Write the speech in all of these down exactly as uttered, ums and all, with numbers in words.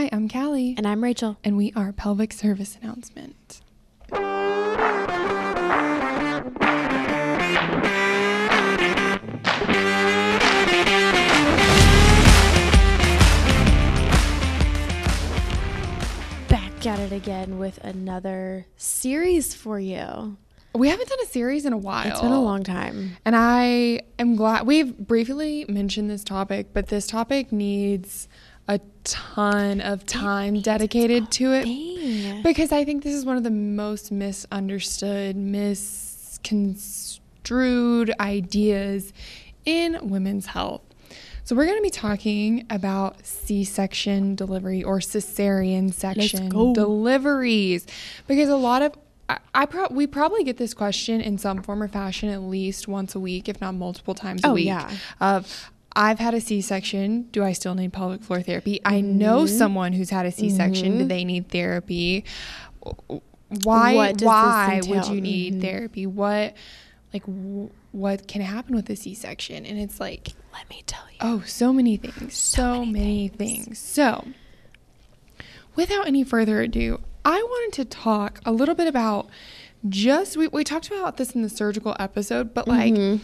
Hi, I'm Callie. And I'm Rachel. And we are Pelvic Service Announcement. Back at it again with another series for you. We haven't done a series in a while. It's been a long time. And I am glad we've briefly mentioned this topic, but this topic needs a ton of time dedicated to it. Dang. Because I think this is one of the most misunderstood, misconstrued ideas in women's health. So we're going to be talking about C-section delivery or cesarean section deliveries, because a lot of I, I pro- we probably get this question in some form or fashion at least once a week, if not multiple times a oh, week. Yeah. Of, I've had a C-section. Do I still need pelvic floor therapy? I know mm-hmm. someone who's had a C-section. Mm-hmm. Do they need therapy? Why? What why would you need mm-hmm. therapy? What, like, w- what can happen with a C-section? And it's like, let me tell you. Oh, so many things. So, so many, many things. things. So, without any further ado, I wanted to talk a little bit about just, we, we talked about this in the surgical episode, but like mm-hmm.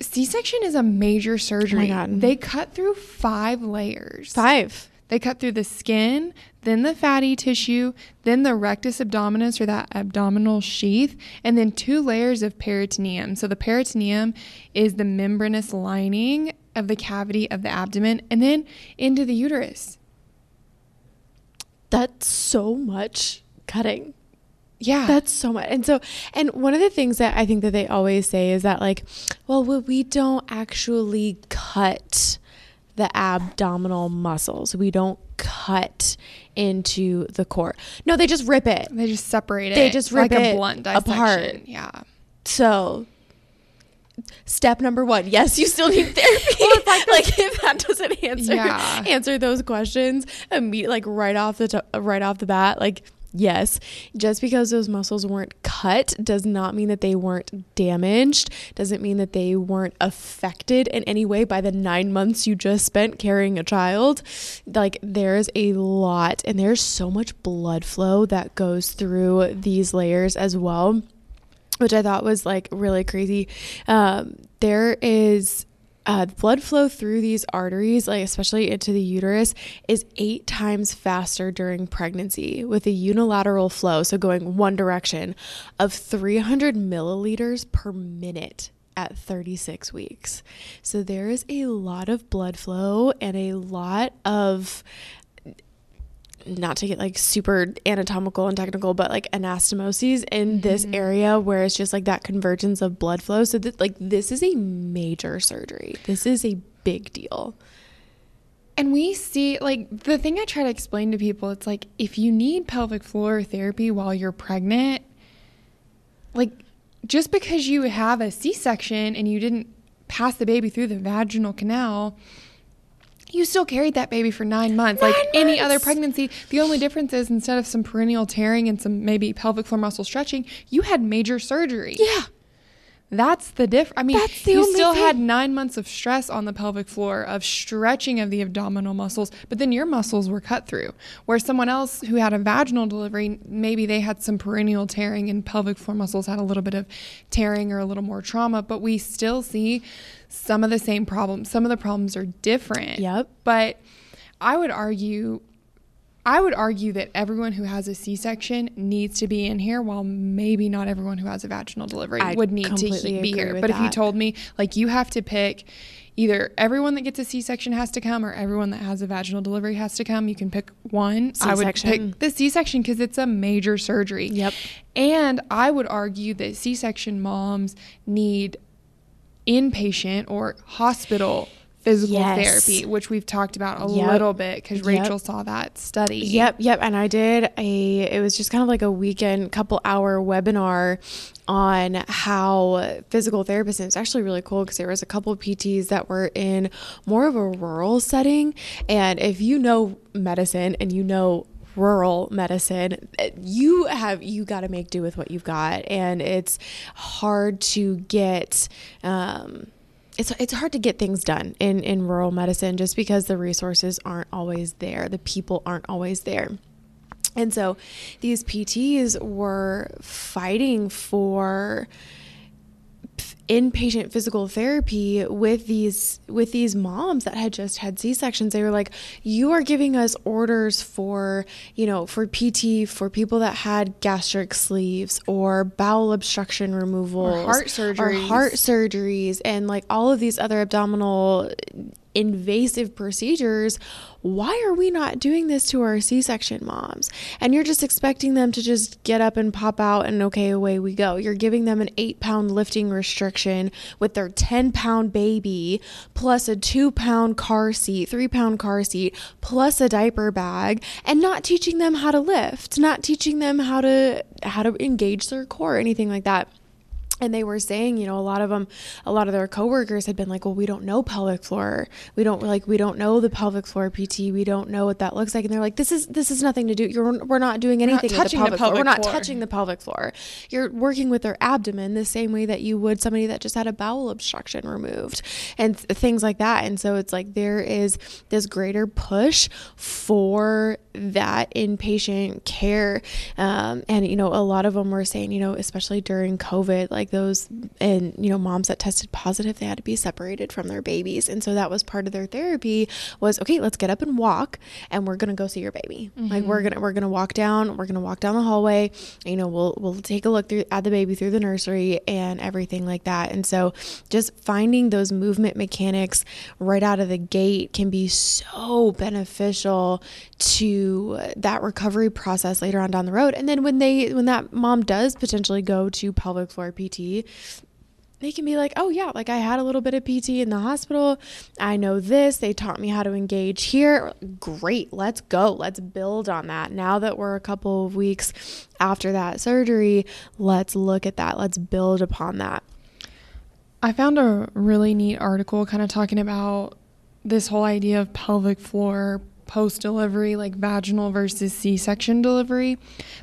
C-section is a major surgery. Oh my God. They cut through five layers. Five. They cut through the skin, then the fatty tissue, then the rectus abdominis or that abdominal sheath, and then two layers of peritoneum. So the peritoneum is the membranous lining of the cavity of the abdomen and then into the uterus. That's so much cutting. Yeah. That's so much. And so, and one of the things that I think that they always say is that like, well, we don't actually cut the abdominal muscles. We don't cut into the core. No, they just rip it. They just separate it. They just rip it like a blunt dissection. Apart. Yeah. So step number one, yes, you still need therapy. Well, it's like, like if that doesn't answer yeah. answer those questions immediately, like right off the to- right off the bat, like yes, just because those muscles weren't cut does not mean that they weren't damaged, doesn't mean that they weren't affected in any way by the nine months you just spent carrying a child. Like there's a lot, and there's so much blood flow that goes through these layers as well, which I thought was like really crazy. Um, there is uh, blood flow through these arteries, like especially into the uterus, is eight times faster during pregnancy with a unilateral flow, so going one direction, of three hundred milliliters per minute at thirty-six weeks. So there is a lot of blood flow and a lot of, not to get like super anatomical and technical, but like anastomoses in this mm-hmm. area where it's just like that convergence of blood flow. So that like, this is a major surgery. This is a big deal. And we see like the thing I try to explain to people, it's like, if you need pelvic floor therapy while you're pregnant, like just because you have a C-section and you didn't pass the baby through the vaginal canal, you still carried that baby for nine months, nine like months. Any other pregnancy. The only difference is instead of some perineal tearing and some maybe pelvic floor muscle stretching, you had major surgery. Yeah. That's the difference. I mean, you still thing. had nine months of stress on the pelvic floor, of stretching of the abdominal muscles, but then your muscles were cut through. Where someone else who had a vaginal delivery, maybe they had some perineal tearing and pelvic floor muscles had a little bit of tearing or a little more trauma, but we still see some of the same problems. Some of the problems are different. Yep. But I would argue... I would argue that everyone who has a C-section needs to be in here, while maybe not everyone who has a vaginal delivery I would need to he- be here. But that. If you told me, like, you have to pick either everyone that gets a C-section has to come or everyone that has a vaginal delivery has to come, you can pick one. C-section. I would pick the C-section because it's a major surgery. Yep. And I would argue that C-section moms need inpatient or hospital physical yes. therapy, which we've talked about a yep. little bit because Rachel yep. saw that study. Yep. Yep. And I did a, it was just kind of like a weekend couple hour webinar on how physical therapists, and it's actually really cool because there was a couple of P Ts that were in more of a rural setting. And if you know medicine and you know rural medicine, you have, you got to make do with what you've got. And it's hard to get, um, it's it's hard to get things done in, in rural medicine just because the resources aren't always there. The people aren't always there. And so these P Ts were fighting for inpatient physical therapy with these with these moms that had just had C-sections. They were like, you are giving us orders for, you know, for P T for people that had gastric sleeves or bowel obstruction removals or heart surgeries, or heart surgeries and like all of these other abdominal invasive procedures. Why are we not doing this to our C-section moms? And you're just expecting them to just get up and pop out and okay, away we go. You're giving them an eight pound lifting restriction with their ten pound baby, plus a two pound car seat, three pound car seat, plus a diaper bag, and not teaching them how to lift, not teaching them how to, how to engage their core, anything like that. And they were saying, you know, a lot of them, a lot of their coworkers had been like, well, we don't know pelvic floor. We don't like, we don't know the pelvic floor P T. We don't know what that looks like. And they're like, this is, this is nothing to do. You're, we're not doing anything with the pelvic floor. We're not touching the pelvic floor. You're working with their abdomen the same way that you would somebody that just had a bowel obstruction removed and th- things like that. And so it's like, there is this greater push for that inpatient care. Um, and, you know, a lot of them were saying, you know, especially during COVID, like, those and you know moms that tested positive, they had to be separated from their babies, and so that was part of their therapy was, okay, let's get up and walk and we're gonna go see your baby. Mm-hmm. Like we're gonna we're gonna walk down we're gonna walk down the hallway, you know, we'll we'll take a look through at the baby through the nursery and everything like that. And so just finding those movement mechanics right out of the gate can be so beneficial to that recovery process later on down the road. And then when they when that mom does potentially go to pelvic floor P T, they can be like, oh yeah, like I had a little bit of P T in the hospital. I know this. They taught me how to engage here. Great. Let's go. Let's build on that. Now that we're a couple of weeks after that surgery, let's look at that. Let's build upon that. I found a really neat article kind of talking about this whole idea of pelvic floor post-delivery, like vaginal versus C-section delivery.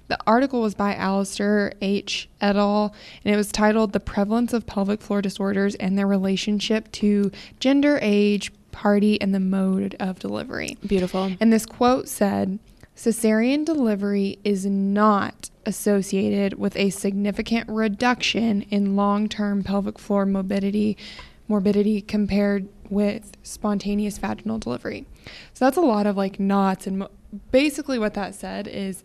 The article was by Alistair H et al. And it was titled "The Prevalence of Pelvic Floor Disorders and Their Relationship to Gender, Age, Party, and the Mode of Delivery." Beautiful. And this quote said, "Cesarean delivery is not associated with a significant reduction in long-term pelvic floor morbidity, morbidity compared with spontaneous vaginal delivery." So that's a lot of like knots. And mo- basically what that said is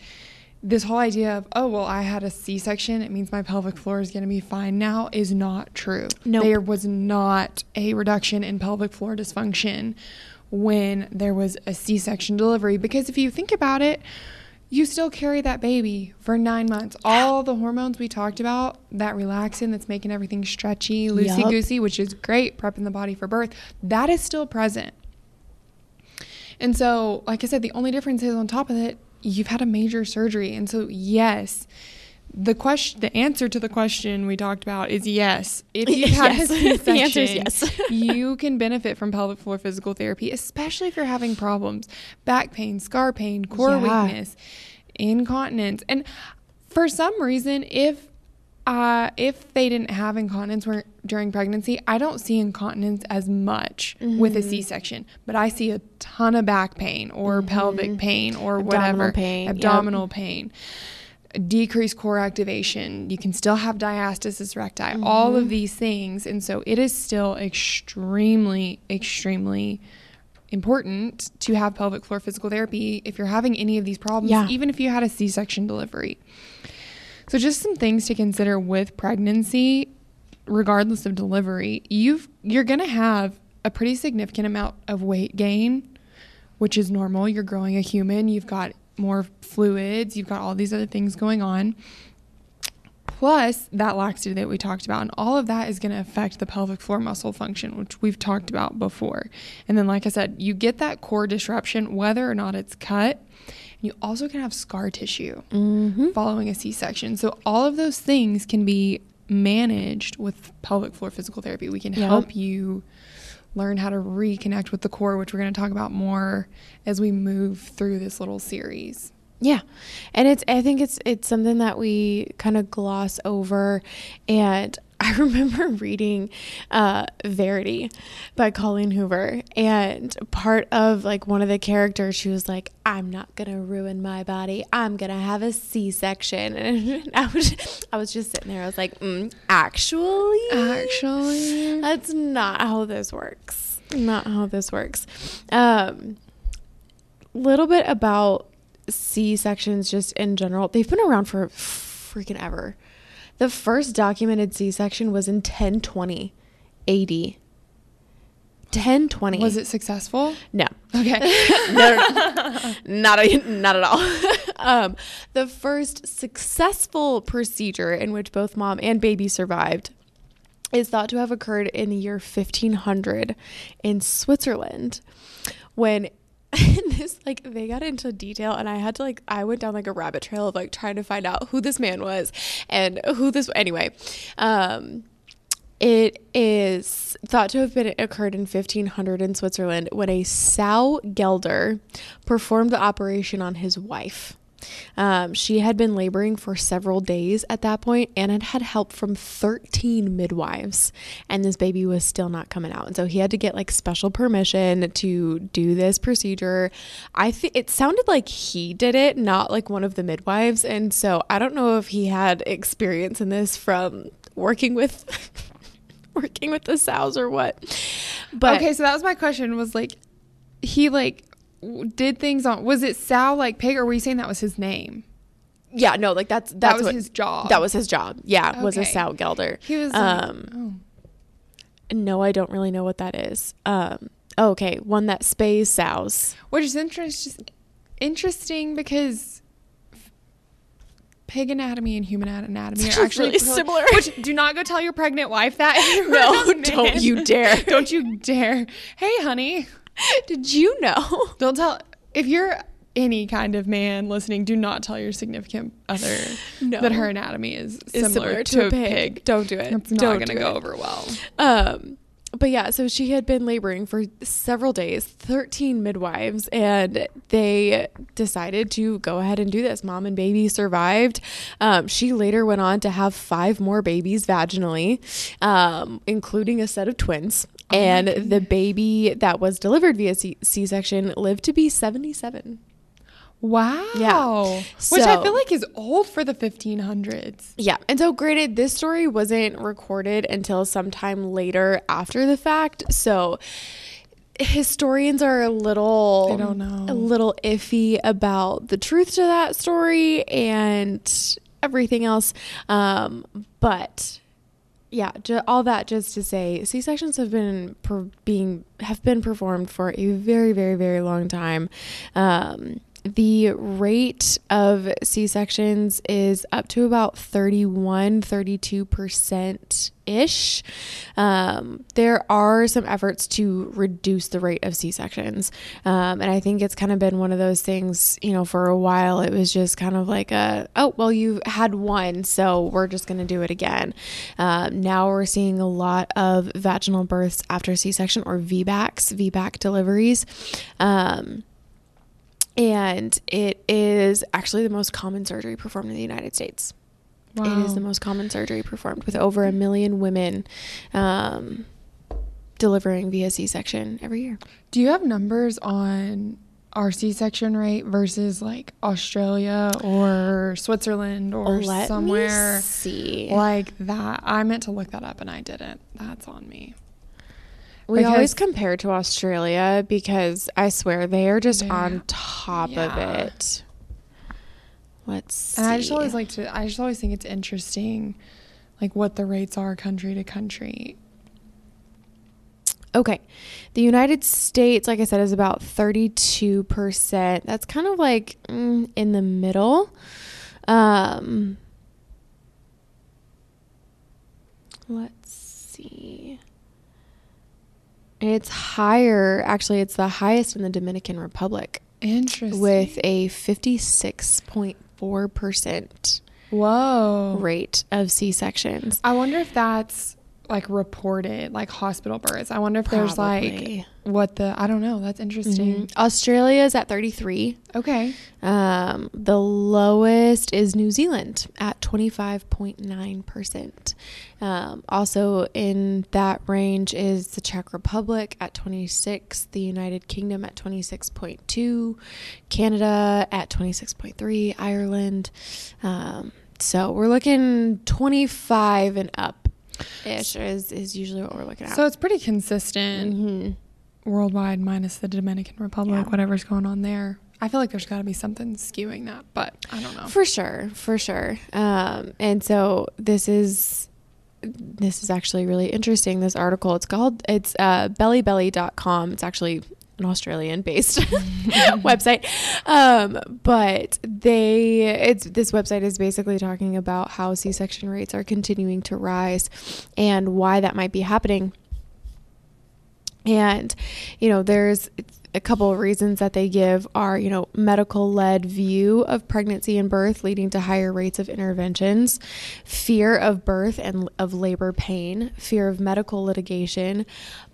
this whole idea of, oh, well, I had a C-section, it means my pelvic floor is going to be fine now, is not true. Nope. There was not a reduction in pelvic floor dysfunction when there was a C-section delivery. Because if you think about it, you still carry that baby for nine months. All the hormones we talked about, that relaxin that's making everything stretchy, loosey-goosey, yep, which is great, prepping the body for birth, that is still present. And so, like I said, the only difference is on top of it, you've had a major surgery. And so, yes, the question, the answer to the question we talked about is yes. If you have yes. a C-section, the answer is yes. You can benefit from pelvic floor physical therapy, especially if you're having problems, back pain, scar pain, core yeah. weakness, incontinence. And for some reason, if uh, if they didn't have incontinence where, during pregnancy, I don't see incontinence as much mm-hmm. with a C-section, but I see a ton of back pain or mm-hmm. pelvic pain or abdominal whatever pain, abdominal yep. pain. Decreased core activation. You can still have diastasis recti, mm-hmm. all of these things. And so it is still extremely, extremely important to have pelvic floor physical therapy if you're having any of these problems, yeah. even if you had a C-section delivery. So just some things to consider with pregnancy, regardless of delivery. You've, you're going to have a pretty significant amount of weight gain, which is normal. You're growing a human. You've got more fluids, you've got all these other things going on, plus that laxity that we talked about, and all of that is going to affect the pelvic floor muscle function, which we've talked about before. And then, like I said, you get that core disruption whether or not it's cut, and you also can have scar tissue mm-hmm. following a C-section. So all of those things can be managed with pelvic floor physical therapy. We can yep. help you learn how to reconnect with the core, which we're going to talk about more as we move through this little series. Yeah. And it's, I think it's, it's something that we kind of gloss over. And I remember reading uh, Verity by Colleen Hoover, and part of like one of the characters, she was like, I'm not going to ruin my body. I'm going to have a C-section. And I was, I was just sitting there. I was like, mm, actually, actually, that's not how this works. Not how this works. Um, little bit about C-sections just in general. They've been around for freaking ever. The first documented C-section was in ten twenty A D. ten twenty. Was it successful? No. Okay. no, no, no. Not, a, not at all. um, the first successful procedure in which both mom and baby survived is thought to have occurred in the year fifteen hundred in Switzerland, when and this, like, they got into detail, and I had to, like, I went down, like, a rabbit trail of, like, trying to find out who this man was and who this, anyway, um, it is thought to have been occurred in fifteen hundred in Switzerland when a sow gelder performed the operation on his wife. Um, she had been laboring for several days at that point and had had help from thirteen midwives, and this baby was still not coming out. And so he had to get like special permission to do this procedure. I think it sounded like he did it, not like one of the midwives. And so I don't know if he had experience in this from working with, working with the sows or what, but okay. So that was my question, was like, he like did things on, was it sow like pig, or were you saying that was his name? Yeah, no, like that's, that's that was what, his job. That was his job. Yeah. Okay. Was a sow gelder. He was um, like, oh. No, I don't really know what that is. Um, okay. One that spays sows. Which is interest, interesting because pig anatomy and human anatomy are actually really similar. Which, do not go tell your pregnant wife that. No, don't you dare. Don't you dare. Hey, honey. Did you know? Don't tell. If you're any kind of man listening, do not tell your significant other no. that her anatomy is similar, is similar to, to a pig. pig. Don't do it. It's not going to go over well. Um, but yeah, so she had been laboring for several days, thirteen midwives, and they decided to go ahead and do this. Mom and baby survived. Um, she later went on to have five more babies vaginally, um, including a set of twins. Oh, and the baby that was delivered via C- C-section lived to be seventy-seven. Wow. Yeah. So, which I feel like is old for the fifteen hundreds. Yeah. And so granted, this story wasn't recorded until sometime later after the fact. So historians are a little, I don't know, a little iffy about the truth to that story and everything else. Um, but yeah, ju- all that just to say, C-sections have been per- being have been performed for a very, very, very long time. Um, the rate of C-sections is up to about thirty-one, thirty-two percent ish. Um, there are some efforts to reduce the rate of C-sections. Um, and I think it's kind of been one of those things, you know, for a while, it was just kind of like a, oh, well, you had one, so we're just going to do it again. Uh, now we're seeing a lot of vaginal births after C-section, or V BACs, V BAC deliveries. Um, And it is actually the most common surgery performed in the United States. Wow. It is the most common surgery performed, with over a million women um, delivering via C-section every year. Do you have numbers on our C-section rate versus like Australia or Switzerland or Let somewhere me see. like that? I meant to look that up and I didn't. That's on me. We because, always compare to Australia because I swear they are just yeah, on top yeah. of it. Let's see. And I just always like to, I just always think it's interesting, like what the rates are country to country. Okay. The United States, like I said, is about thirty-two percent. That's kind of like mm, in the middle. Um, let's see. It's higher. Actually, it's the highest in the Dominican Republic. Interesting. With a fifty-six point four percent Whoa. rate of C-sections. I wonder if that's like reported like hospital births. I wonder if Probably. there's like what the, I don't know. That's interesting. Mm-hmm. Australia is at thirty-three. Okay. Um, the lowest is New Zealand at twenty-five point nine percent. Um, also in that range is the Czech Republic at twenty-six, the United Kingdom at twenty-six point two, Canada at twenty-six point three, Ireland. Um, so we're looking twenty-five and up. Ish is, is usually what we're looking at. So it's pretty consistent mm-hmm. worldwide, minus the Dominican Republic, yeah. whatever's going on there. I feel like there's got to be something skewing that, but I don't know. For sure, for sure. Um, and so this is this is actually really interesting. This article, it's called it's uh, belly belly dot com. It's actually an Australian-based website, um, but they it's this website is basically talking about how C-section rates are continuing to rise and why that might be happening. And you know, there's a couple of reasons that they give are you know medical-led view of pregnancy and birth leading to higher rates of interventions, fear of birth and of labor pain, fear of medical litigation.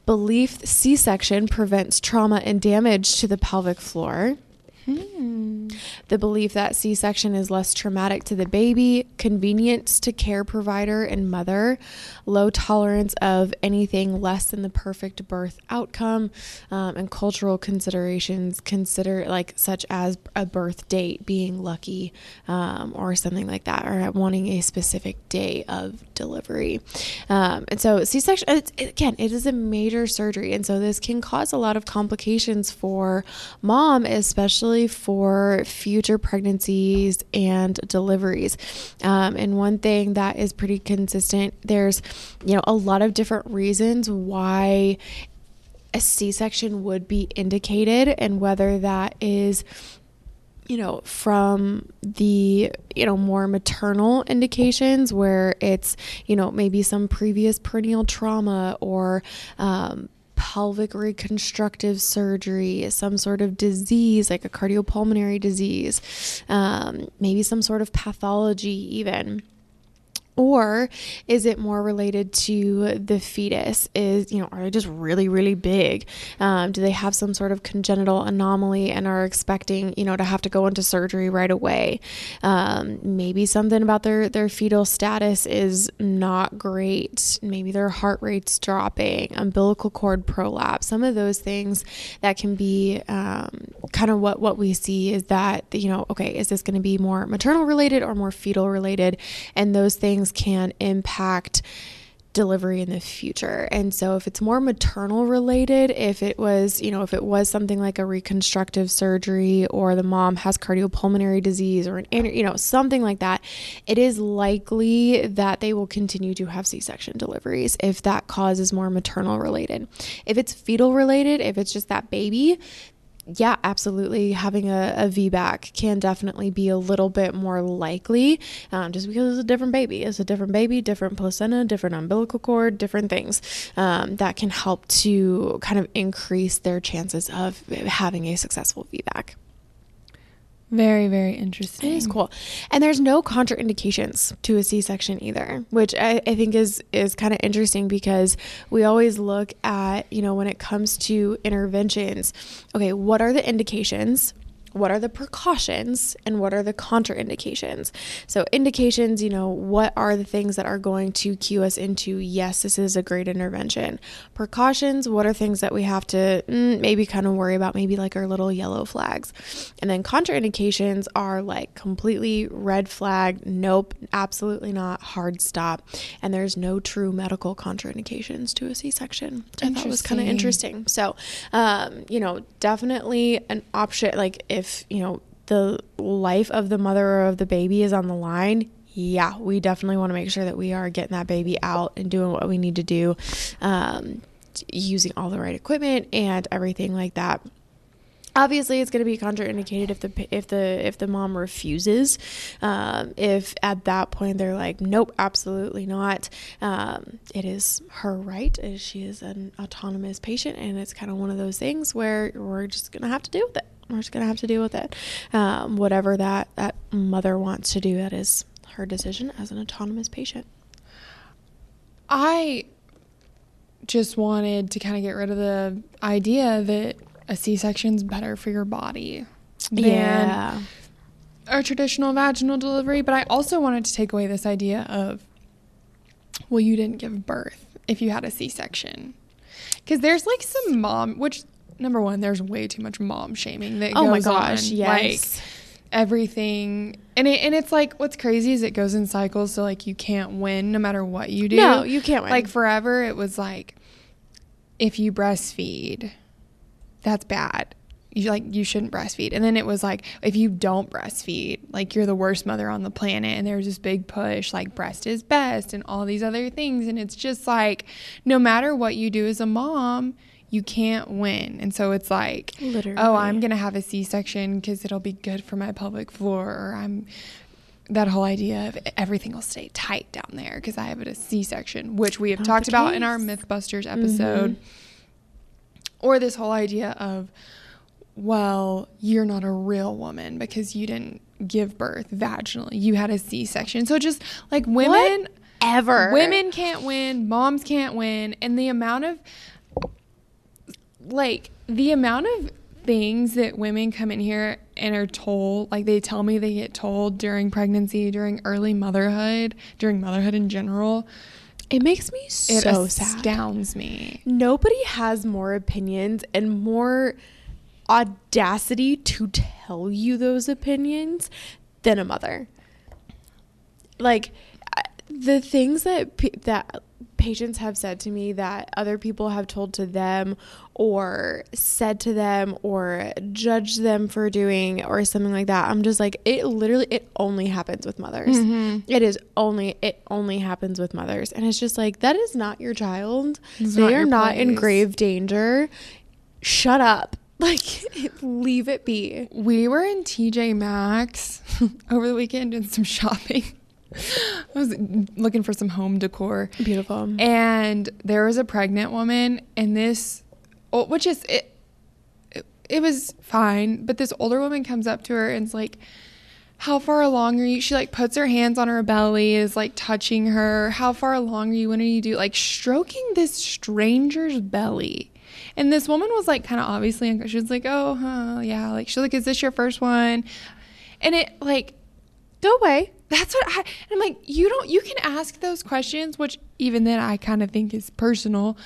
Belief C-section prevents trauma and damage to the pelvic floor. Hmm. The belief that C-section is less traumatic to the baby, convenience to care provider and mother, low tolerance of anything less than the perfect birth outcome, um, and cultural considerations consider like such as a birth date being lucky, um, or something like that, or wanting a specific day of delivery. Um, and so C-section, it's, it, again, it is a major surgery. And so this can cause a lot of complications for mom, especially for future pregnancies and deliveries. Um, and one thing that is pretty consistent, there's, you know, a lot of different reasons why a C-section would be indicated, and whether that is, you know, from the, you know, more maternal indications where it's, you know, maybe some previous perineal trauma or, um, pelvic reconstructive surgery, some sort of disease, like a cardiopulmonary disease, um, maybe some sort of pathology even. Or is it more related to the fetus? Is, you know, are they just really, really big? Um, do they have some sort of congenital anomaly and are expecting, you know, to have to go into surgery right away? Um, maybe something about their, their fetal status is not great. Maybe their heart rate's dropping, umbilical cord prolapse, some of those things that can be, um, kind of what, what we see is that, you know, okay, is this going to be more maternal related or more fetal related? And those things can impact delivery in the future. And so if it's more maternal related, if it was, you know, if it was something like a reconstructive surgery or the mom has cardiopulmonary disease or an, you know, something like that, it is likely that they will continue to have C-section deliveries if that cause is more maternal related. If it's fetal related, if it's just that baby, yeah, absolutely. Having a, a V BAC can definitely be a little bit more likely, um, just because it's a different baby. It's a different baby, different placenta, different umbilical cord, different things, um, that can help to kind of increase their chances of having a successful V BAC. Very, very interesting. It is cool. And there's no contraindications to a C-section either, which I, I think is, is kind of interesting because we always look at, you know, when it comes to interventions, okay, what are the indications? What are the precautions and what are the contraindications? So indications, you know, what are the things that are going to cue us into, yes, this is a great intervention. Precautions, what are things that we have to mm, maybe kind of worry about, maybe like our little yellow flags. And then contraindications are like completely red flag, nope, absolutely not, hard stop. And there's no true medical contraindications to a C-section, which I thought was kind of interesting. So, um, you know, definitely an option, like if If, you know, the life of the mother or of the baby is on the line, yeah, we definitely want to make sure that we are getting that baby out and doing what we need to do, um, using all the right equipment and everything like that. Obviously, it's going to be contraindicated if the if the if the mom refuses. Um, if at that point they're like, nope, absolutely not. Um, it is her right. She is an autonomous patient, and it's kind of one of those things where we're just going to have to deal with it. We're just going to have to deal with it. Um, whatever that, that mother wants to do, that is her decision as an autonomous patient. I just wanted to kind of get rid of the idea that a C-section's better for your body than yeah. a traditional vaginal delivery. But I also wanted to take away this idea of, well, you didn't give birth if you had a C-section. Because there's like some mom, which number one, there's way too much mom shaming that oh goes my gosh, on. Yes. Like everything. And it, and it's like, what's crazy is it goes in cycles. So like you can't win no matter what you do. No, you can't win. Like forever it was like, if you breastfeed, that's bad. You like, you shouldn't breastfeed. And then it was like, if you don't breastfeed, like you're the worst mother on the planet. And there was this big push, like breast is best and all these other things. And it's just like, no matter what you do as a mom, you can't win. And so it's like, literally, oh, I'm going to have a C-section because it'll be good for my pelvic floor. Or I'm that whole idea of everything will stay tight down there because I have a C-section, which we have Not talked about in our Mythbusters episode. Mm-hmm. Or this whole idea of, well, you're not a real woman because you didn't give birth vaginally. You had a C-section. So just like women, ever, women can't win. Moms can't win. And the amount of like the amount of things that women come in here and are told, like they tell me they get told during pregnancy, during early motherhood, during motherhood in general. It makes me so sad. It astounds me. Nobody has more opinions and more audacity to tell you those opinions than a mother. Like the things that that patients have said to me that other people have told to them or said to them or judged them for doing or something like that, I'm just like, it literally it only happens with mothers. Mm-hmm. It is only it only happens with mothers. And it's just like, that is not your child. It's they not are not place. In grave danger. Shut up. Like, leave it be. We were in T J Maxx over the weekend doing some shopping. I was looking for some home decor. Beautiful. And there was a pregnant woman, and this, which is, it, it, it was fine, but this older woman comes up to her and is like, how far along are you? She like puts her hands on her belly, is like touching her. How far along are you? When are you due? Like stroking this stranger's belly. And this woman was like kind of obviously, she was like, oh, huh, yeah. Like, she's like, is this your first one? And it like, go away. That's what I, and I'm like, you don't, you can ask those questions, which even then I kind of think is personal,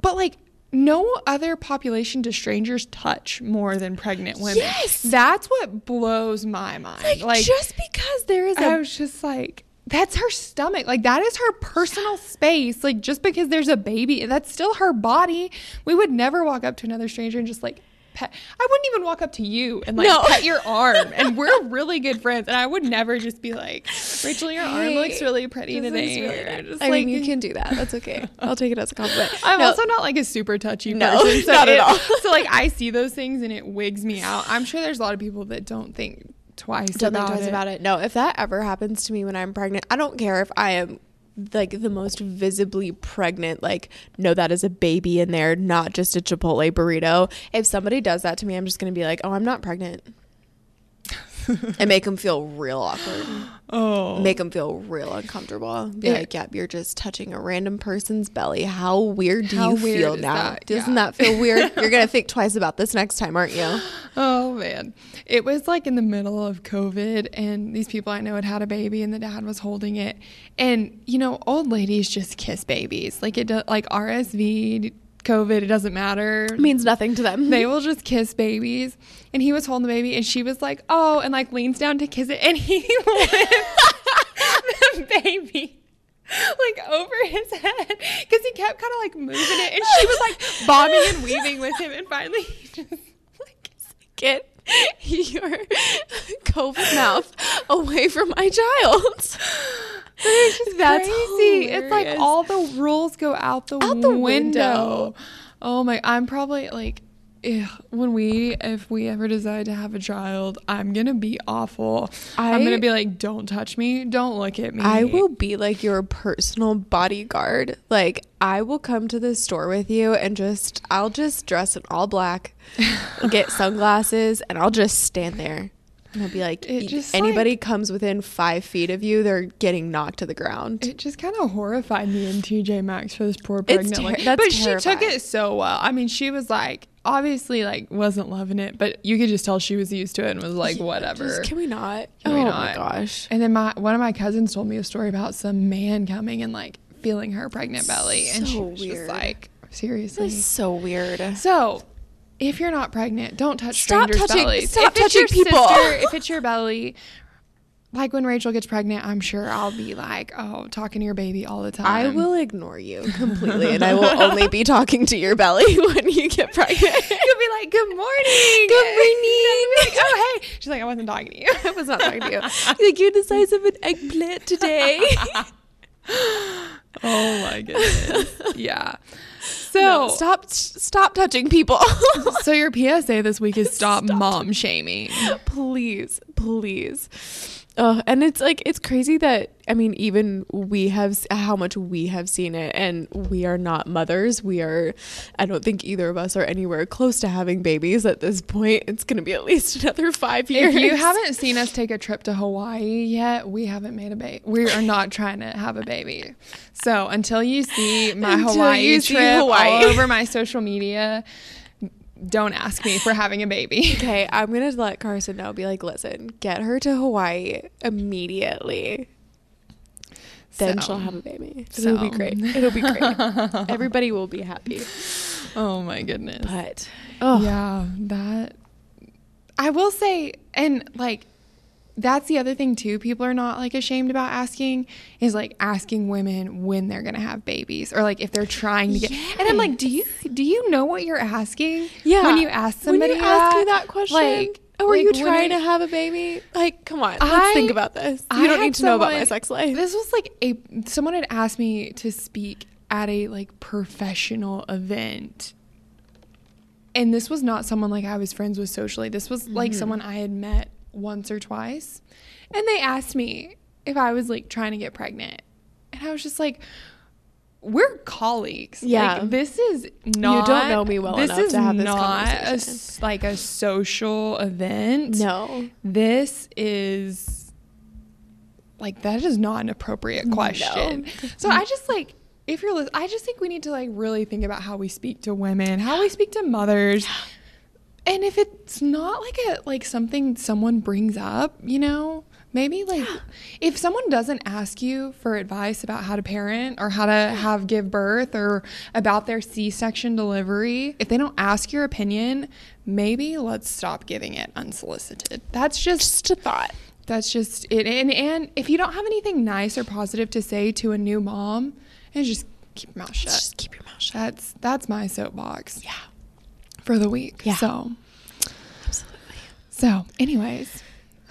but like no other population do strangers touch more than pregnant women. Yes. That's what blows my mind. Like, like just because there is, a, I was just like, that's her stomach. Like, that is her personal space. Like, just because there's a baby, that's still her body. We would never walk up to another stranger and just, like, pet. I wouldn't even walk up to you and, like, no. pet your arm. And we're really good friends. And I would never just be like, Rachel, your hey, arm looks really pretty today. Really just, I like, mean, you can do that. That's okay. I'll take it as a compliment. I'm no. also not, like, a super touchy no, person. So not it, at all. So, like, I see those things and it wigs me out. I'm sure there's a lot of people that don't think twice don't about think twice it. about it. No, if that ever happens to me when I'm pregnant, I don't care if I am like the most visibly pregnant, like, no, that is a baby in there, not just a Chipotle burrito. If somebody does that to me, I'm just going to be like, oh, I'm not pregnant. And make them feel real awkward. Oh. Make them feel real uncomfortable. Be it, like, yep, yeah, you're just touching a random person's belly. How weird do how you weird feel now? That? Doesn't yeah. that feel weird? You're going to think twice about this next time, aren't you? Oh, man. It was, like, in the middle of COVID, and these people I know had had a baby, and the dad was holding it. And, you know, old ladies just kiss babies. Like, it do, like R S V, COVID, it doesn't matter. It means nothing to them. They will just kiss babies. And he was holding the baby, and she was like, oh, and like leans down to kiss it, and he lifts the baby like over his head because he kept kind of like moving it, and she was like bobbing and weaving with him, and finally he just like, get your COVID mouth away from my child. It's just that's crazy. Hilarious. It's like all the rules go out the, out the window. window. Oh my, I'm probably like, ugh, when we, if we ever decide to have a child, I'm going to be awful. I, I'm going to be like, don't touch me. Don't look at me. I will be like your personal bodyguard. Like, I will come to the store with you and just, I'll just dress in all black, get sunglasses, and I'll just stand there. And I'll be like, just, anybody like, comes within five feet of you, they're getting knocked to the ground. It just kind of horrified me and T J Maxx for this poor pregnant ter- lady. But terrifying. She took it so well. I mean, she was like, obviously, like, wasn't loving it, but you could just tell she was used to it and was like, yeah, whatever. Just, can we not? Can oh we not? My gosh. And then my one of my cousins told me a story about some man coming and like feeling her pregnant belly. So and she was weird. Just like, seriously. This is so weird. So... if you're not pregnant, don't touch stop strangers' touching, bellies. Stop if touching it's your people. Sister, if it's your belly, like when Rachel gets pregnant, I'm sure I'll be like, oh, talking to your baby all the time. I will ignore you completely, and I will only be talking to your belly when you get pregnant. You'll be like, good morning. Good morning. Be like, oh, hey. She's like, I wasn't talking to you. I was not talking to you. You're like, you're the size of an eggplant today. Oh my goodness. Yeah. So no, stop stop touching people. So your P S A this week is stop, stop mom shaming. Please, please. Oh, and it's like, it's crazy that, I mean, even we have, how much we have seen it, and we are not mothers. We are, I don't think either of us are anywhere close to having babies at this point. It's going to be at least another five years. If you haven't seen us take a trip to Hawaii yet, we haven't made a baby. We are not trying to have a baby. So until you see my until Hawaii trip Hawaii. all over my social media, don't ask me for having a baby. Okay, I'm going to let Carson know. Be like, listen, get her to Hawaii immediately. Then so, she'll have a baby. So. It'll be great. It'll be great. Everybody will be happy. Oh, my goodness. But, oh. Yeah, that... I will say, and, like, that's the other thing, too, people are not, like, ashamed about asking, is, like, asking women when they're going to have babies or, like, if they're trying to get... Yes. And I'm like, do you do you know what you're asking? Yeah. When you ask somebody that? When you ask me that question, like, oh, are like, you trying to have a baby? Like, come on, I, let's think about this. You I don't need to someone, know about my sex life. This was, like, a someone had asked me to speak at a, like, professional event. And this was not someone, like, I was friends with socially. This was, like, mm-hmm. someone I had met once or twice, and they asked me if I was like trying to get pregnant, and I was just like, we're colleagues. Yeah, like, this is not, you don't know me well enough to have this conversation. This is not like a social event. No, this is like, that is not an appropriate question. No. So I just like, if you're listening, I just think we need to like really think about how we speak to women, how we speak to mothers. And if it's not like a like something someone brings up, you know, maybe like if someone doesn't ask you for advice about how to parent or how to have give birth or about their C-section delivery, if they don't ask your opinion, maybe let's stop giving it unsolicited. That's just, just a thought. That's just it. And, and if you don't have anything nice or positive to say to a new mom, it's just keep your mouth shut. Just keep your mouth shut. That's, that's my soapbox. Yeah. For the week. Yeah. So, absolutely. So, anyways.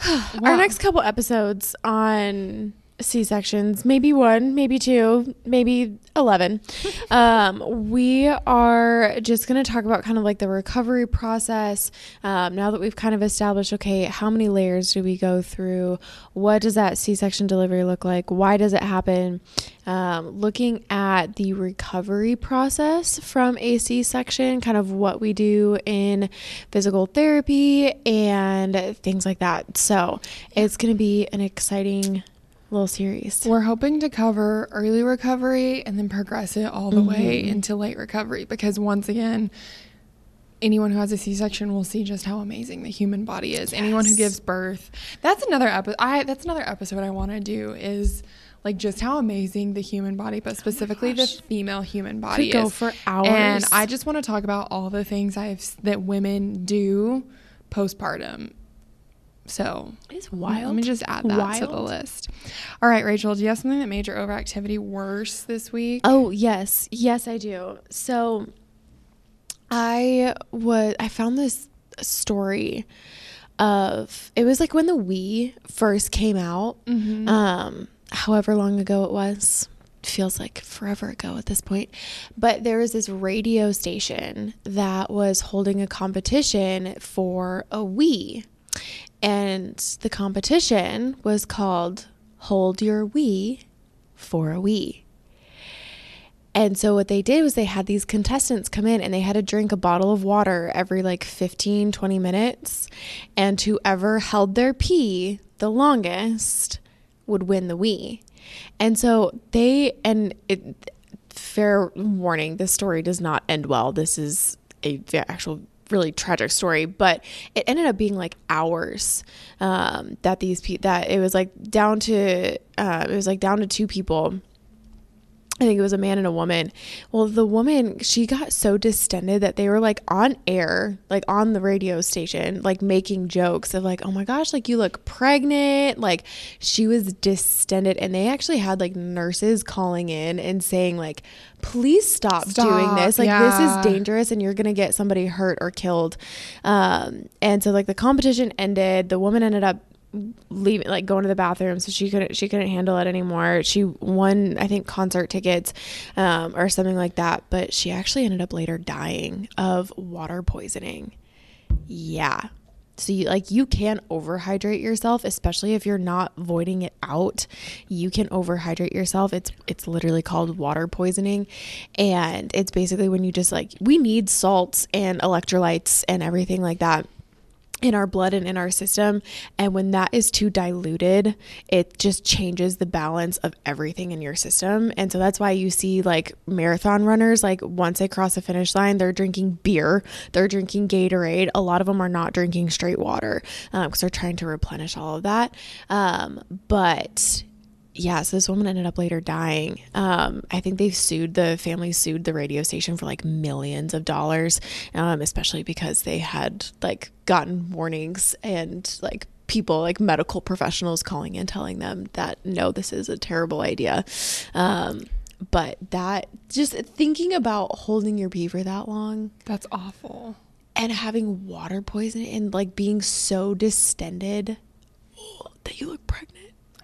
Wow. Our next couple episodes on C-sections, maybe one, maybe two, maybe eleven. um, we are just going to talk about kind of like the recovery process. Um, now that we've kind of established, okay, how many layers do we go through? What does that C-section delivery look like? Why does it happen? Um, looking at the recovery process from a C-section, kind of what we do in physical therapy and things like that. So it's going to be an exciting little series. We're hoping to cover early recovery and then progress it all the mm-hmm. way into late recovery, because once again, anyone who has a C-section will see just how amazing the human body is. Yes. Anyone who gives birth, that's another episode. I that's another episode I want to do is like just how amazing the human body, but specifically oh the female human body is. Could go for hours. And I just want to talk about all the things I've that women do postpartum. So it's wild. Let me just add that wild. to the list. All right, Rachel, do you have something that made your overactivity worse this week? Oh, yes. Yes, I do. So I was, I found this story of, it was like when the Wii first came out, mm-hmm. um, however long ago it was. Feels like forever ago at this point, but there was this radio station that was holding a competition for a Wii. And the competition was called Hold Your Wii for a Wii. And so what they did was they had these contestants come in and they had to drink a bottle of water every like fifteen, twenty minutes. And whoever held their pee the longest would win the Wii. And so they, and it, fair warning, this story does not end well. This is a actual really tragic story, but it ended up being like hours um, that these people, that it was like down to, uh, it was like down to two people. I think it was a man and a woman. Well, the woman, she got so distended that they were like on air, like on the radio station, like making jokes of like, oh my gosh, like you look pregnant. Like she was distended, and they actually had like nurses calling in and saying like, please stop, stop doing this. Like yeah. This is dangerous and you're going to get somebody hurt or killed. Um, and so like the competition ended, the woman ended up leaving, like going to the bathroom, so she couldn't she couldn't handle it anymore. She won, I think, concert tickets um or something like that, but she actually ended up later dying of water poisoning. Yeah. So you like you can overhydrate yourself, especially if you're not voiding it out. You can overhydrate yourself. It's it's literally called water poisoning, and it's basically when you just like we need salts and electrolytes and everything like that in our blood and in our system. And when that is too diluted, it just changes the balance of everything in your system. And so that's why you see like marathon runners, like once they cross the finish line, they're drinking beer, they're drinking Gatorade. A lot of them are not drinking straight water um, because they're trying to replenish all of that. Um, but yeah, so this woman ended up later dying. Um, I think they've sued, the family sued the radio station for like millions of dollars, um, especially because they had like gotten warnings and like people, like medical professionals calling and telling them that, no, this is a terrible idea. Um, but that, just thinking about holding your pee for that long. That's awful. And having water poisoning and like being so distended oh, that you look pregnant.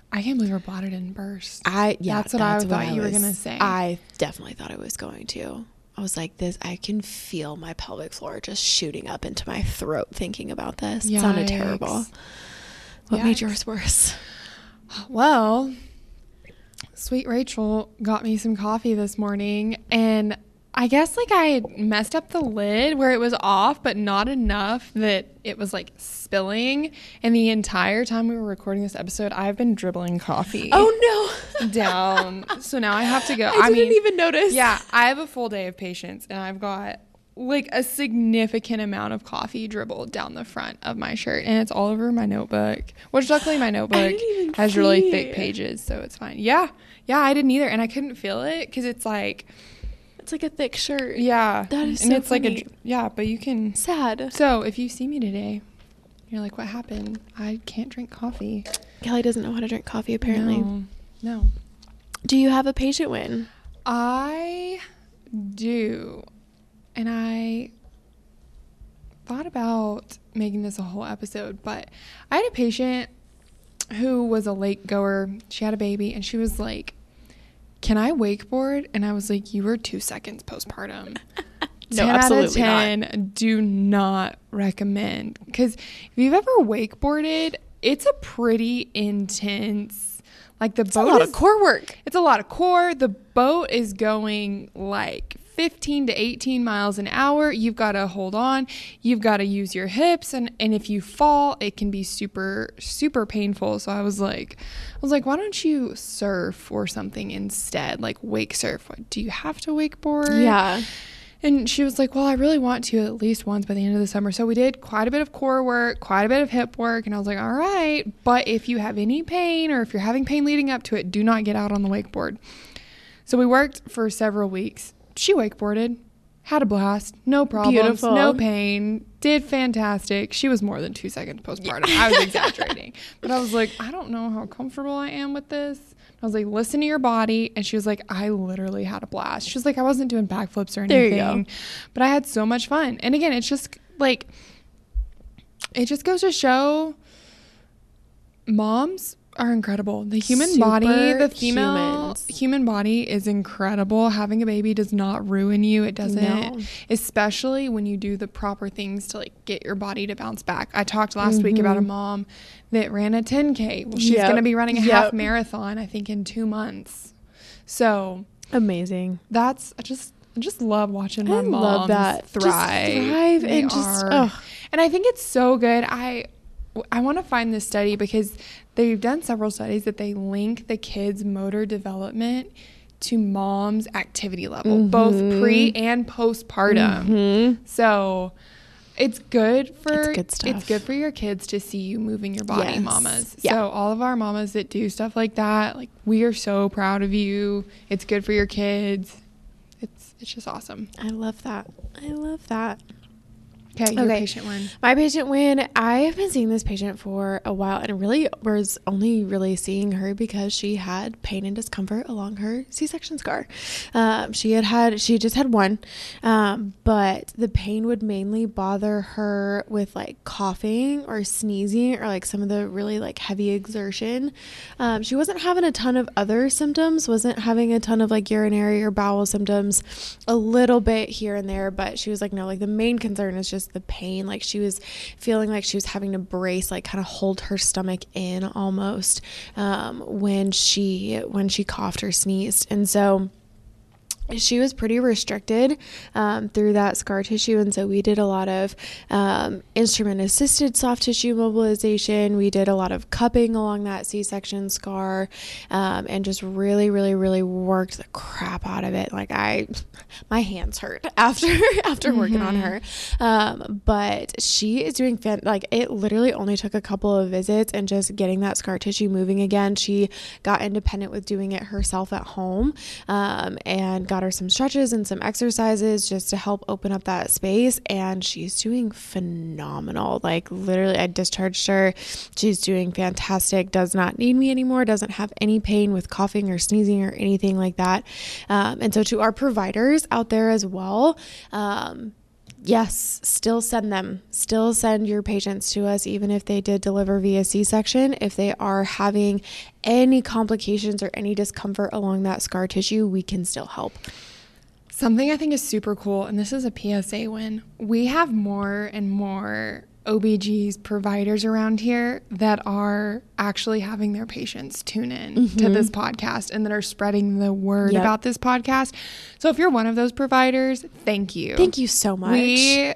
I can't believe her bladder didn't burst. I yeah, that's what that's I thought what I you was, were gonna say. I definitely thought I was going to. I was like, this. I can feel my pelvic floor just shooting up into my throat thinking about this. Yikes. It sounded terrible. What Yikes. made yours worse? Well, sweet Rachel got me some coffee this morning, and I guess like I messed up the lid where it was off, but not enough that it was like spilling. And the entire time we were recording this episode, I've been dribbling coffee. Oh no! Down. So now I have to go. I, I didn't mean, even notice. Yeah, I have a full day of patience, and I've got like a significant amount of coffee dribbled down the front of my shirt, and it's all over my notebook. Which luckily my notebook has see. really thick pages, so it's fine. Yeah, yeah, I didn't either, and I couldn't feel it because it's like. It's like a thick shirt. Yeah. That is so And it's funny. like a, yeah, but you can. Sad. So if you see me today, you're like, what happened? I can't drink coffee. Kelly doesn't know how to drink coffee, apparently. No. no. Do you have a patient win? I do. And I thought about making this a whole episode, but I had a patient who was a lake goer. She had a baby, and she was like, can I wakeboard? And I was like, you were two seconds postpartum. no, absolutely ten not. ten out of ten, do not recommend. Because if you've ever wakeboarded, it's a pretty intense, like the it's boat. It's a lot is, of core work. It's a lot of core. The boat is going like fifteen to eighteen miles an hour. You've got to hold on. You've got to use your hips. And, and if you fall, it can be super, super painful. So I was like, I was like, why don't you surf or something instead? Like wake surf. Do you have to wakeboard? Yeah. And she was like, well, I really want to at least once by the end of the summer. So we did quite a bit of core work, quite a bit of hip work. And I was like, all right, but if you have any pain or if you're having pain leading up to it, do not get out on the wakeboard. So we worked for several weeks. She wakeboarded, had a blast, no problems, Beautiful. no pain, did fantastic. She was more than two seconds postpartum. Yeah. I was exaggerating. But I was like, I don't know how comfortable I am with this. I was like, listen to your body. And she was like, I literally had a blast. She was like, I wasn't doing backflips or anything. There you go. But I had so much fun. And again, it's just like, it just goes to show moms are incredible. The human Super body, the female humans. human body is incredible. Having a baby does not ruin you. It doesn't, no. especially when you do the proper things to like get your body to bounce back. I talked last mm-hmm. week about a mom that ran a ten K. Well, she's yep. going to be running a yep. half marathon, I think, in two months. So Amazing. That's, I just, I just love watching my I moms love that. thrive. Just thrive they and just, oh. And I think it's so good. I, I want to find this study because they've done several studies that they link the kids' motor development to mom's activity level, mm-hmm. both pre and postpartum. Mm-hmm. So it's good for it's good, it's good for your kids to see you moving your body, yes. mamas. Yeah. So all of our mamas that do stuff like that, like, we are so proud of you. It's good for your kids. It's it's just awesome. I love that. I love that. Okay, your okay. patient win. My patient win, I have been seeing this patient for a while and really was only really seeing her because she had pain and discomfort along her C-section scar. Um, she had had, she just had one, um, but the pain would mainly bother her with like coughing or sneezing or like some of the really like heavy exertion. Um, she wasn't having a ton of other symptoms, wasn't having a ton of like urinary or bowel symptoms, a little bit here and there, but she was like, no, like the main concern is just the pain. Like she was feeling like she was having to brace, like kind of hold her stomach in almost, um, when she, when she coughed or sneezed. And so she was pretty restricted, um, through that scar tissue. And so we did a lot of, um, instrument assisted soft tissue mobilization. We did a lot of cupping along that C-section scar, um, and just really, really, really worked the crap out of it. Like I, my hands hurt after, after mm-hmm. working on her. Um, but she is doing fan- like it literally only took a couple of visits and just getting that scar tissue moving again. She got independent with doing it herself at home, um, and got her some stretches and some exercises just to help open up that space, and she's doing phenomenal. Like literally I discharged her, she's doing fantastic, does not need me anymore, doesn't have any pain with coughing or sneezing or anything like that. Um, and so to our providers out there as well, um, yes, still send them, still send your patients to us, even if they did deliver via C-section. If they are having any complications or any discomfort along that scar tissue, we can still help. Something I think is super cool, and this is a P S A win, we have more and more O B Gs, providers around here that are actually having their patients tune in mm-hmm. to this podcast and that are spreading the word yep. about this podcast. So if you're one of those providers, thank you. Thank you so much. We,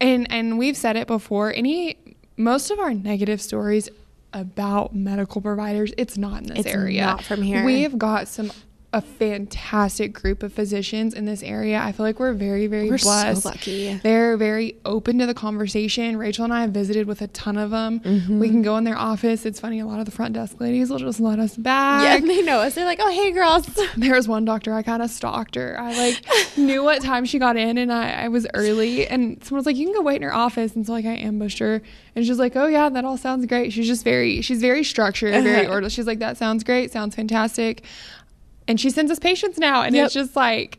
and, and we've said it before, any, most of our negative stories about medical providers, it's not in this it's area. Not from here. We've got some a fantastic group of physicians in this area. I feel like we're very, very we're blessed. So lucky. They're very open to the conversation. Rachel and I have visited with a ton of them. Mm-hmm. We can go in their office. It's funny. A lot of the front desk ladies will just let us back. Yeah, they know us. They're like, oh, hey girls. There was one doctor. I kind of stalked her. I like knew what time she got in, and I, I was early, and someone was like, you can go wait in her office. And so like I ambushed her, and she's like, oh yeah, that all sounds great. She's just very, she's very structured, uh-huh. very orderly. She's like, that sounds great. Sounds fantastic. And she sends us patients now. And yep. it's just like,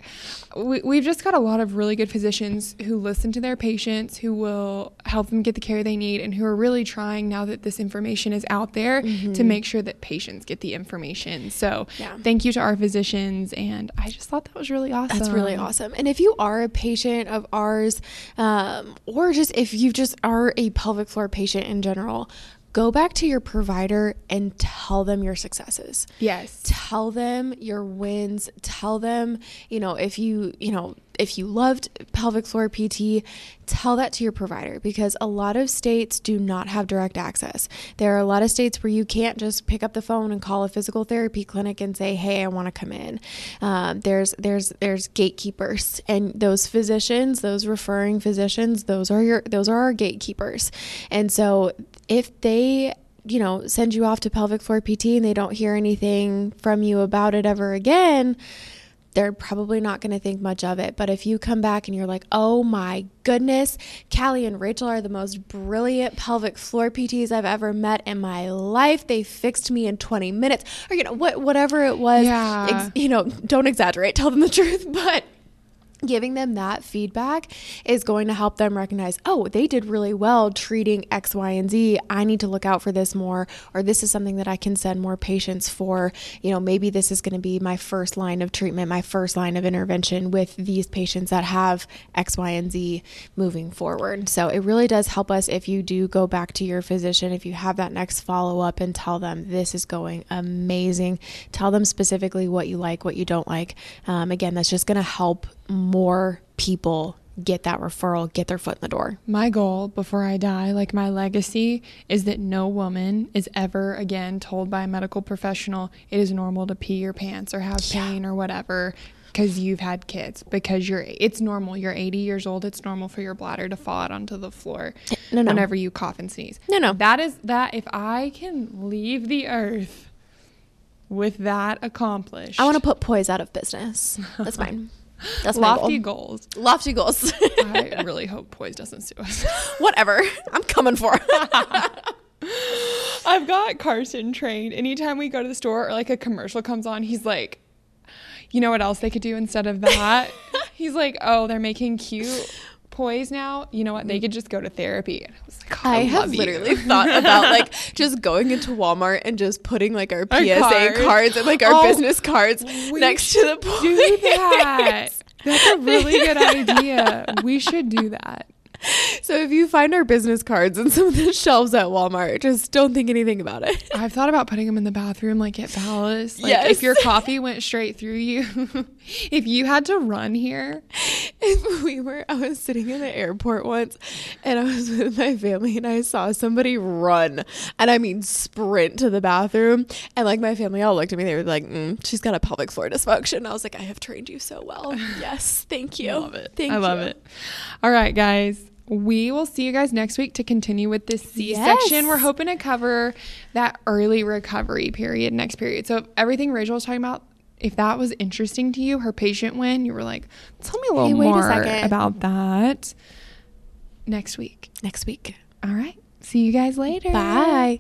we, we've just got a lot of really good physicians who listen to their patients, who will help them get the care they need, and who are really trying now that this information is out there mm-hmm. to make sure that patients get the information. So yeah. thank you to our physicians. And I just thought that was really awesome. That's really awesome. And if you are a patient of ours, um, or just if you just are a pelvic floor patient in general, go back to your provider and tell them your successes. Yes. Tell them your wins. Tell them, you know, if you, you know, if you loved pelvic floor P T, tell that to your provider, because a lot of states do not have direct access. There are a lot of states where you can't just pick up the phone and call a physical therapy clinic and say, hey, I want to come in. Um, there's, there's, there's gatekeepers, and those physicians, those referring physicians, those are your, those are our gatekeepers. And so if they, you know, send you off to pelvic floor P T and they don't hear anything from you about it ever again, they're probably not going to think much of it. But if you come back and you're like, oh my goodness, Callie and Rachel are the most brilliant pelvic floor P Ts I've ever met in my life. They fixed me in twenty minutes, or, you know, what, whatever it was, yeah. ex- you know, don't exaggerate, tell them the truth, but giving them that feedback is going to help them recognize, oh, they did really well treating X, Y, and Z. I need to look out for this more, or this is something that I can send more patients for. You know, maybe this is going to be my first line of treatment, my first line of intervention with these patients that have X, Y, and Z moving forward. So it really does help us if you do go back to your physician, if you have that next follow-up and tell them this is going amazing. Tell them specifically what you like, what you don't like. Um, again, that's just going to help more people get that referral, get their foot in the door. My goal before I die, like my legacy, is that no woman is ever again told by a medical professional it is normal to pee your pants or have pain yeah. or whatever because you've had kids, because you're it's normal. You're eighty years old. It's normal for your bladder to fall out onto the floor no, no. whenever you cough and sneeze. No, no. That is that if I can leave the earth with that accomplished. I want to put Poise out of business. That's mine. That's lofty goal. goals. Lofty goals. I really hope Poise doesn't sue us. Whatever. I'm coming for it. I've got Carson trained. Anytime we go to the store or like a commercial comes on, he's like, you know what else they could do instead of that? He's like, oh, they're making cute Poise now. You know what? They could just go to therapy. And I was like, oh, I, I have literally you. thought about like just going into Walmart and just putting like our, our P S A cards. cards and like our oh, business cards next to the Poise. Do that. That's a really good idea. We should do that. So if you find our business cards in some of the shelves at Walmart, just don't think anything about it. I've thought about putting them in the bathroom, like at Palace. Like yes. If your coffee went straight through you, if you had to run here. If we were, I was sitting in the airport once and I was with my family and I saw somebody run, and I mean sprint to the bathroom, and like my family all looked at me. They were like, mm, she's got a pelvic floor dysfunction. And I was like, I have trained you so well. Yes. Thank you. I love it. Thank I love you. it. All right, guys. We will see you guys next week to continue with this C-section. Yes. We're hoping to cover that early recovery period next period. So if everything Rachel was talking about, if that was interesting to you, her patient win, you were like, tell me a little hey, more a about that next week. Next week. All right. See you guys later. Bye.